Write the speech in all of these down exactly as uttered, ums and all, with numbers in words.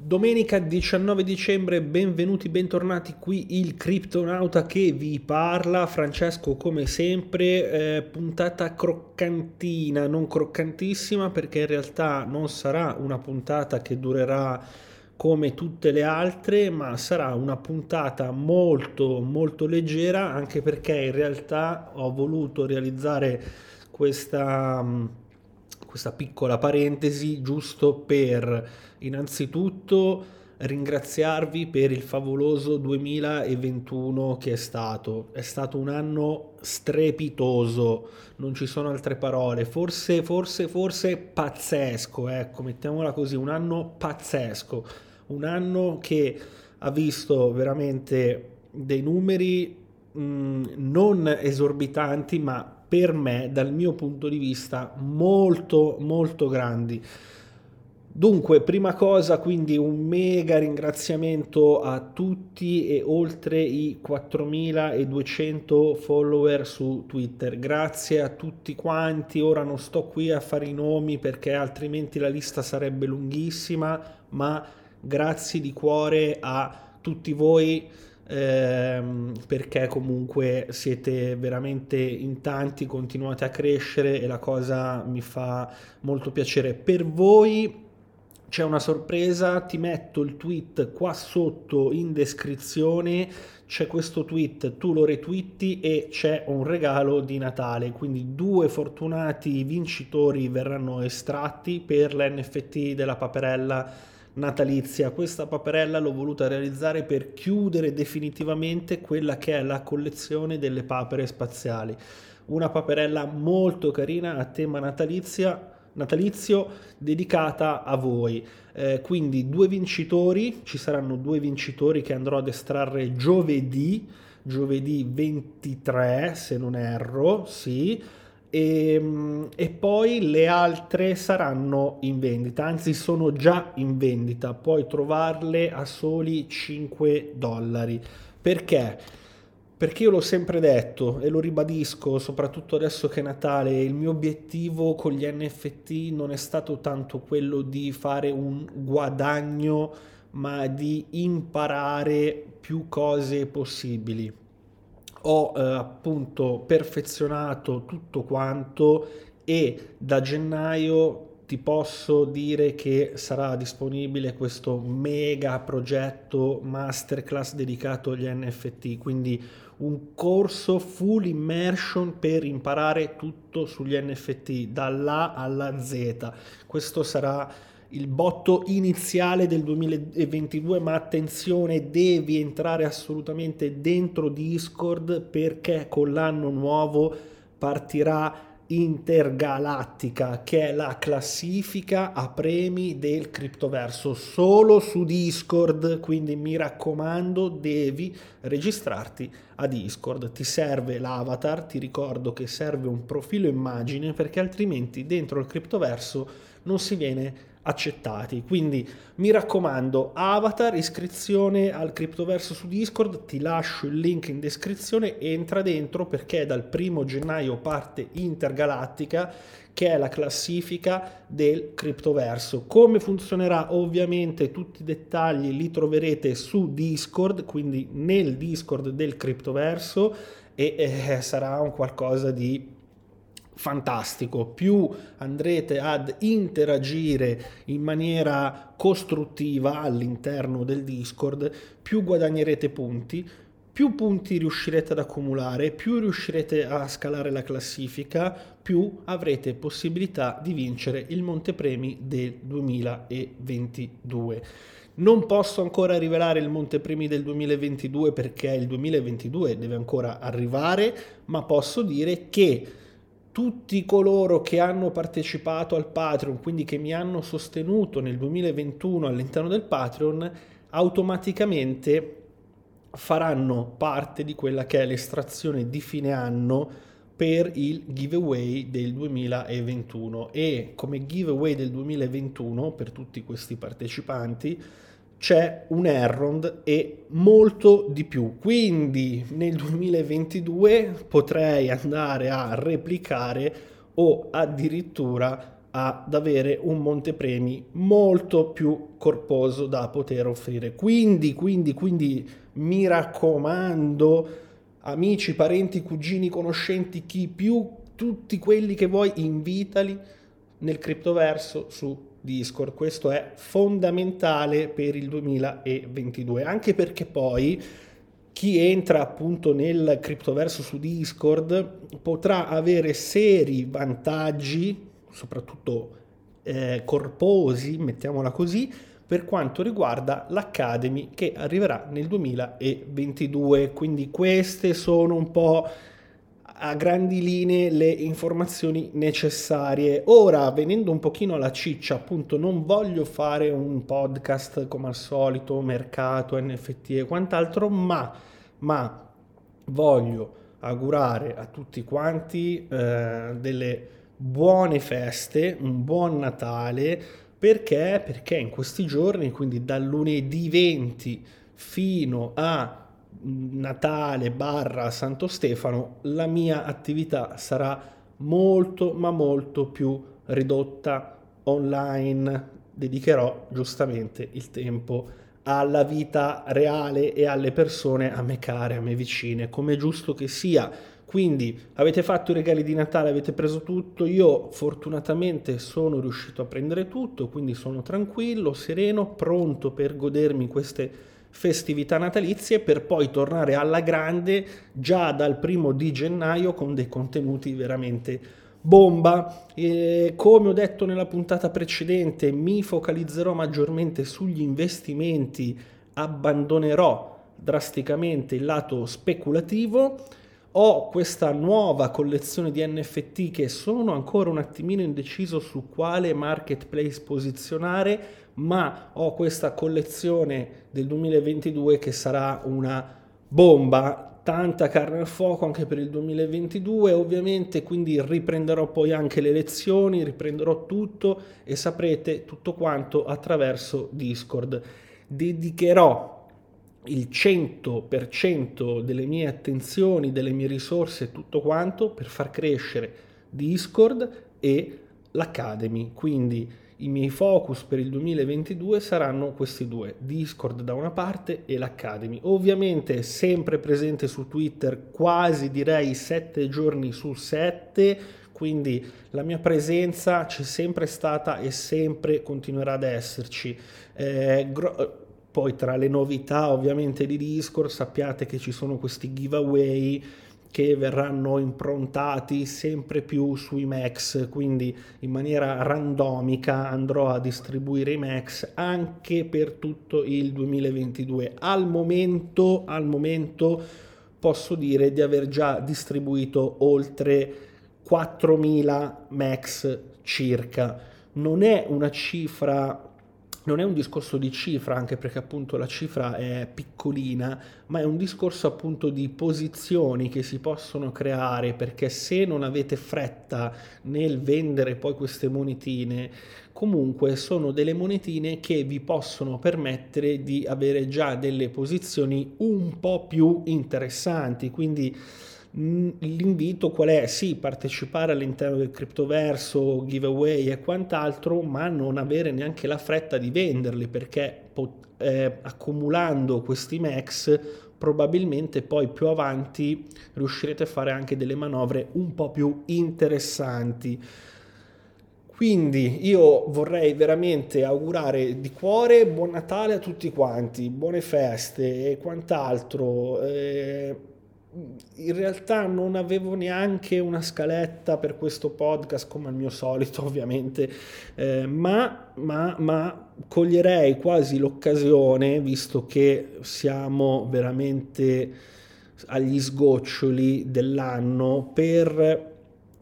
Domenica diciannove dicembre, benvenuti, bentornati, qui il criptonauta che vi parla, Francesco come sempre, eh, puntata croccantina, non croccantissima perché in realtà non sarà una puntata che durerà come tutte le altre, ma sarà una puntata molto molto leggera, anche perché in realtà ho voluto realizzare questa... questa piccola parentesi giusto per innanzitutto ringraziarvi per il favoloso duemilaventuno che è stato. È stato un anno strepitoso, non ci sono altre parole, forse, forse, forse pazzesco, ecco, mettiamola così, un anno pazzesco, un anno che ha visto veramente dei numeri mh, non esorbitanti, ma per me, dal mio punto di vista, molto molto grandi. Dunque, prima cosa, quindi un mega ringraziamento a tutti e oltre i quattromiladuecento follower su Twitter. Grazie a tutti quanti. Ora non sto qui a fare i nomi perché altrimenti la lista sarebbe lunghissima, ma grazie di cuore a tutti voi. Ehm, perché comunque siete veramente in tanti, continuate a crescere e la cosa mi fa molto piacere. Per voi c'è una sorpresa, ti metto il tweet qua sotto in descrizione, c'è questo tweet, tu lo retweeti e c'è un regalo di Natale, quindi due fortunati vincitori verranno estratti per l'N F T della paperella natalizia. Questa paperella l'ho voluta realizzare per chiudere definitivamente quella che è la collezione delle papere spaziali, una paperella molto carina a tema natalizia, natalizio, dedicata a voi, eh, quindi due vincitori, ci saranno due vincitori che andrò ad estrarre giovedì giovedì ventitré, se non erro, sì. E, e poi le altre saranno in vendita, anzi sono già in vendita, puoi trovarle a soli cinque dollari. Perché? Perché io l'ho sempre detto e lo ribadisco, soprattutto adesso che è Natale, il mio obiettivo con gli N F T non è stato tanto quello di fare un guadagno, ma di imparare più cose possibili. Ho eh, appunto perfezionato tutto quanto e da gennaio ti posso dire che sarà disponibile questo mega progetto masterclass dedicato agli N F T, quindi un corso full immersion per imparare tutto sugli N F T dall'A alla Z. Questo sarà il botto iniziale del duemilaventidue, ma attenzione, devi entrare assolutamente dentro Discord perché con l'anno nuovo partirà Intergalattica, che è la classifica a premi del Criptoverso, solo su Discord, quindi mi raccomando devi registrarti a Discord. Ti serve l'avatar, ti ricordo che serve un profilo immagine perché altrimenti dentro il Criptoverso non si viene accettati, quindi mi raccomando, avatar, iscrizione al Criptoverso su Discord, ti lascio il link in descrizione, entra dentro perché dal primo gennaio parte Intergalattica, che è la classifica del Criptoverso. Come funzionerà? Ovviamente tutti i dettagli li troverete su Discord, quindi nel Discord del Criptoverso, e eh, sarà un qualcosa di fantastico. Più andrete ad interagire in maniera costruttiva all'interno del Discord, più guadagnerete punti, più punti riuscirete ad accumulare, più riuscirete a scalare la classifica, più avrete possibilità di vincere il montepremi del duemilaventidue. Non posso ancora rivelare il montepremi del duemilaventidue perché il duemilaventidue deve ancora arrivare, ma posso dire che tutti coloro che hanno partecipato al Patreon, quindi che mi hanno sostenuto nel duemilaventuno all'interno del Patreon, automaticamente faranno parte di quella che è l'estrazione di fine anno per il giveaway del duemilaventuno. E come giveaway del duemilaventuno, per tutti questi partecipanti, c'è un Errand e molto di più, quindi nel duemilaventidue potrei andare a replicare o addirittura ad avere un montepremi molto più corposo da poter offrire. Quindi, quindi, quindi mi raccomando, amici, parenti, cugini, conoscenti, chi più, tutti quelli che vuoi, invitali nel Criptoverso su Discord. Questo è fondamentale per il duemilaventidue, anche perché poi chi entra appunto nel Criptoverso su Discord potrà avere seri vantaggi, soprattutto eh, corposi, mettiamola così, per quanto riguarda l'Academy che arriverà nel duemilaventidue. Quindi queste sono un po' a grandi linee le informazioni necessarie. Ora, venendo un pochino alla ciccia, appunto, non voglio fare un podcast come al solito, mercato, N F T e quant'altro, ma, ma voglio augurare a tutti quanti eh, delle buone feste, un buon Natale, perché perché in questi giorni, quindi dal lunedì venti fino a Natale barra Santo Stefano, la mia attività sarà molto ma molto più ridotta online. Dedicherò giustamente il tempo alla vita reale e alle persone a me care, a me vicine, come è giusto che sia. Quindi avete fatto i regali di Natale, avete preso tutto, io fortunatamente sono riuscito a prendere tutto, quindi sono tranquillo, sereno, pronto per godermi queste festività natalizie per poi tornare alla grande già dal primo di gennaio con dei contenuti veramente bomba. E come ho detto nella puntata precedente, mi focalizzerò maggiormente sugli investimenti, abbandonerò drasticamente il lato speculativo. Ho questa nuova collezione di N F T che sono ancora un attimino indeciso su quale marketplace posizionare, ma ho questa collezione del duemilaventidue che sarà una bomba, tanta carne al fuoco anche per il duemilaventidue ovviamente, quindi riprenderò poi anche le lezioni, riprenderò tutto e saprete tutto quanto attraverso Discord. Dedicherò il cento per cento delle mie attenzioni, delle mie risorse, tutto quanto per far crescere Discord e l'Academy. Quindi i miei focus per il duemilaventidue saranno questi due, Discord da una parte e l'Academy. Ovviamente sempre presente su Twitter, quasi direi sette giorni su sette, quindi la mia presenza c'è sempre stata e sempre continuerà ad esserci. Eh, gro- Poi tra le novità ovviamente di Discord sappiate che ci sono questi giveaway che verranno improntati sempre più sui Max, quindi in maniera randomica andrò a distribuire i Max anche per tutto il duemilaventidue. Al momento, al momento posso dire di aver già distribuito oltre quattromila Max circa. Non è una cifra... Non è un discorso di cifra, anche perché appunto la cifra è piccolina, ma è un discorso appunto di posizioni che si possono creare, perché se non avete fretta nel vendere poi queste monetine, comunque sono delle monetine che vi possono permettere di avere già delle posizioni un po' più interessanti. Quindi l'invito qual è? Sì, partecipare all'interno del Criptoverso, giveaway e quant'altro, ma non avere neanche la fretta di venderli, perché eh, accumulando questi max probabilmente poi più avanti riuscirete a fare anche delle manovre un po' più interessanti. Quindi io vorrei veramente augurare di cuore buon Natale a tutti quanti, buone feste e quant'altro. eh, In realtà non avevo neanche una scaletta per questo podcast come al mio solito ovviamente, eh, ma, ma, ma coglierei quasi l'occasione, visto che siamo veramente agli sgoccioli dell'anno, per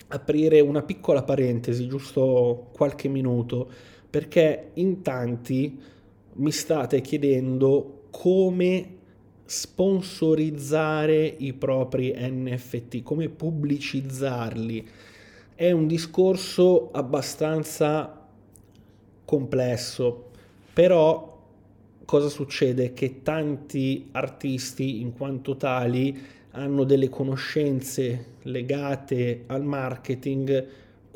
aprire una piccola parentesi, giusto qualche minuto, perché in tanti mi state chiedendo come sponsorizzare i propri N F T, come pubblicizzarli. È un discorso abbastanza complesso, però cosa succede? Che tanti artisti in quanto tali hanno delle conoscenze legate al marketing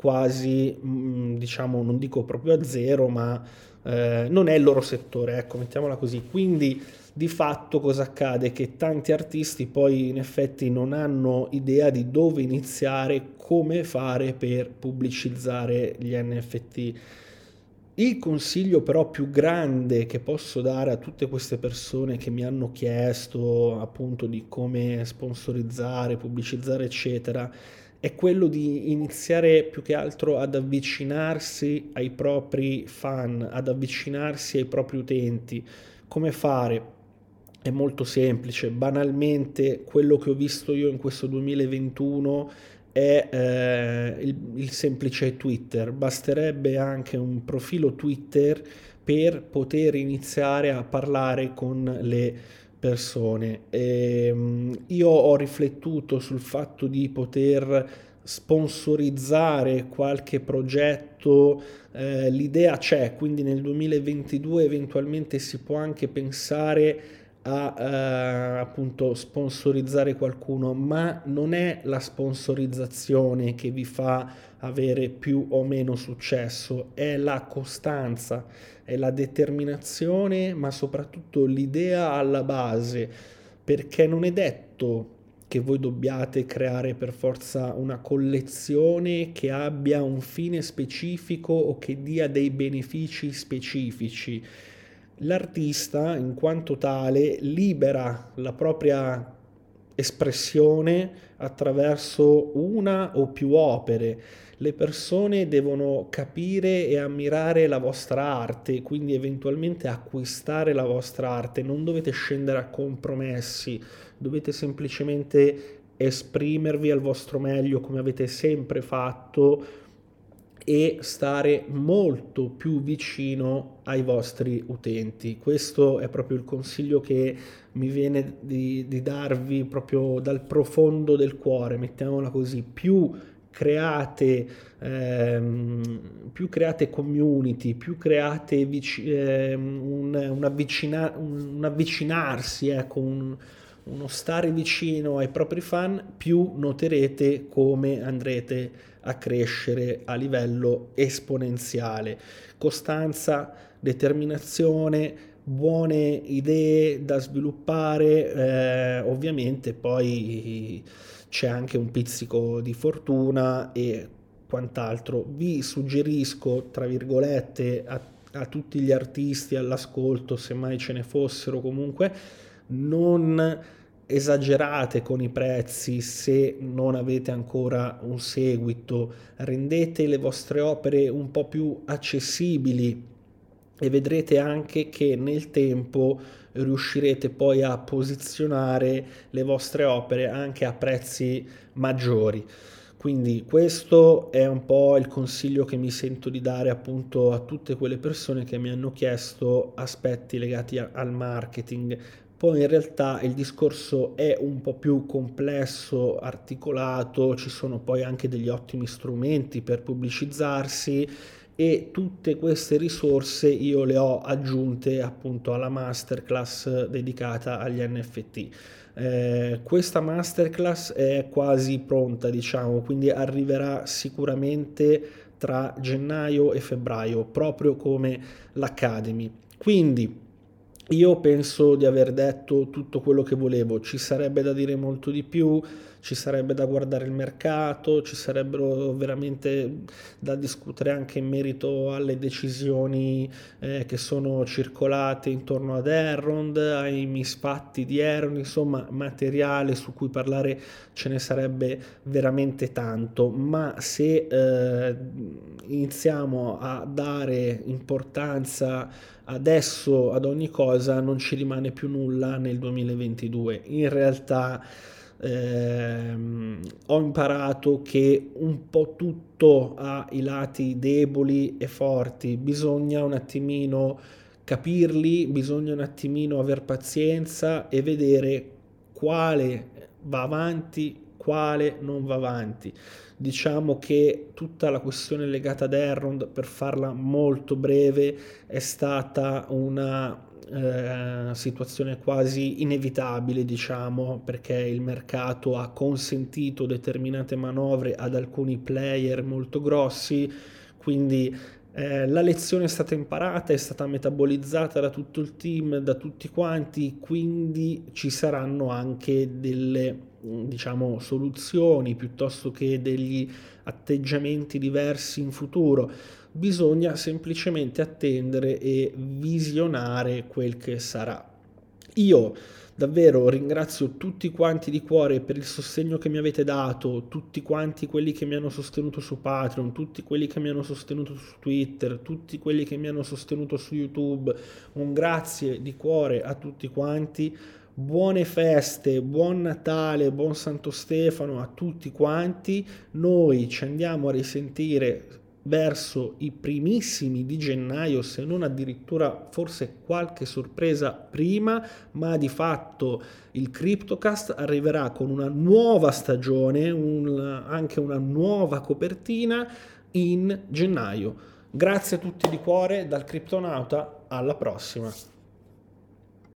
quasi, mh, diciamo, non dico proprio a zero, ma eh, non è il loro settore, ecco, mettiamola così. Quindi di fatto cosa accade? Che tanti artisti poi in effetti non hanno idea di dove iniziare, come fare per pubblicizzare gli N F T. Il consiglio però più grande che posso dare a tutte queste persone che mi hanno chiesto appunto di come sponsorizzare, pubblicizzare eccetera, è quello di iniziare più che altro ad avvicinarsi ai propri fan, ad avvicinarsi ai propri utenti. Come fare? È molto semplice. Banalmente quello che ho visto io in questo duemilaventuno è eh, il, il semplice Twitter. Basterebbe anche un profilo Twitter per poter iniziare a parlare con le persone. E io ho riflettuto sul fatto di poter sponsorizzare qualche progetto, eh, l'idea c'è, quindi nel duemilaventidue eventualmente si può anche pensare a eh, appunto sponsorizzare qualcuno, ma non è la sponsorizzazione che vi fa avere più o meno successo, è la costanza, è la determinazione, ma soprattutto l'idea alla base, perché non è detto che voi dobbiate creare per forza una collezione che abbia un fine specifico o che dia dei benefici specifici. L'artista, in quanto tale, libera la propria espressione attraverso una o più opere. Le persone devono capire e ammirare la vostra arte, quindi eventualmente acquistare la vostra arte. Non dovete scendere a compromessi, dovete semplicemente esprimervi al vostro meglio come avete sempre fatto e stare molto più vicino ai vostri utenti. Questo è proprio il consiglio che mi viene di, di darvi proprio dal profondo del cuore, mettiamola così. Più create, ehm, più create community, più create vic- ehm, un, un, avvicina- un, un avvicinarsi, ecco, un, uno stare vicino ai propri fan, più noterete come andrete a crescere a livello esponenziale. Costanza, determinazione, buone idee da sviluppare, eh, ovviamente poi c'è anche un pizzico di fortuna e quant'altro. Vi suggerisco, tra virgolette, a, a tutti gli artisti all'ascolto, se mai ce ne fossero comunque, non esagerate con i prezzi se non avete ancora un seguito, rendete le vostre opere un po' più accessibili e vedrete anche che nel tempo riuscirete poi a posizionare le vostre opere anche a prezzi maggiori. Quindi questo è un po' il consiglio che mi sento di dare appunto a tutte quelle persone che mi hanno chiesto aspetti legati a, al marketing. Poi in realtà il discorso è un po' più complesso, articolato, ci sono poi anche degli ottimi strumenti per pubblicizzarsi e tutte queste risorse io le ho aggiunte appunto alla masterclass dedicata agli N F T. Eh, questa masterclass è quasi pronta, diciamo, quindi arriverà sicuramente tra gennaio e febbraio, proprio come l'Academy. Quindi io penso di aver detto tutto quello che volevo. Ci sarebbe da dire molto di più, ci sarebbe da guardare il mercato, ci sarebbero veramente da discutere anche in merito alle decisioni eh, che sono circolate intorno ad Errond, ai misfatti di Errond, insomma materiale su cui parlare ce ne sarebbe veramente tanto, ma se eh, iniziamo a dare importanza adesso ad ogni cosa non ci rimane più nulla nel duemilaventidue. In realtà ehm, ho imparato che un po' tutto ha i lati deboli e forti, bisogna un attimino capirli, bisogna un attimino aver pazienza e vedere quale va avanti, quale non va avanti. Diciamo che tutta la questione legata ad Errand, per farla molto breve, è stata una eh, situazione quasi inevitabile, diciamo, perché il mercato ha consentito determinate manovre ad alcuni player molto grossi, quindi Eh, la lezione è stata imparata, è stata metabolizzata da tutto il team, da tutti quanti, quindi ci saranno anche delle, diciamo, soluzioni piuttosto che degli atteggiamenti diversi in futuro. Bisogna semplicemente attendere e visionare quel che sarà. Io davvero ringrazio tutti quanti di cuore per il sostegno che mi avete dato, tutti quanti quelli che mi hanno sostenuto su Patreon, tutti quelli che mi hanno sostenuto su Twitter, tutti quelli che mi hanno sostenuto su YouTube. Un grazie di cuore a tutti quanti, buone feste, buon Natale, buon Santo Stefano a tutti quanti. Noi ci andiamo a risentire verso i primissimi di gennaio, se non addirittura forse qualche sorpresa prima, ma di fatto il Cryptocast arriverà con una nuova stagione, un, anche una nuova copertina in gennaio. Grazie a tutti di cuore, dal criptonauta, alla prossima.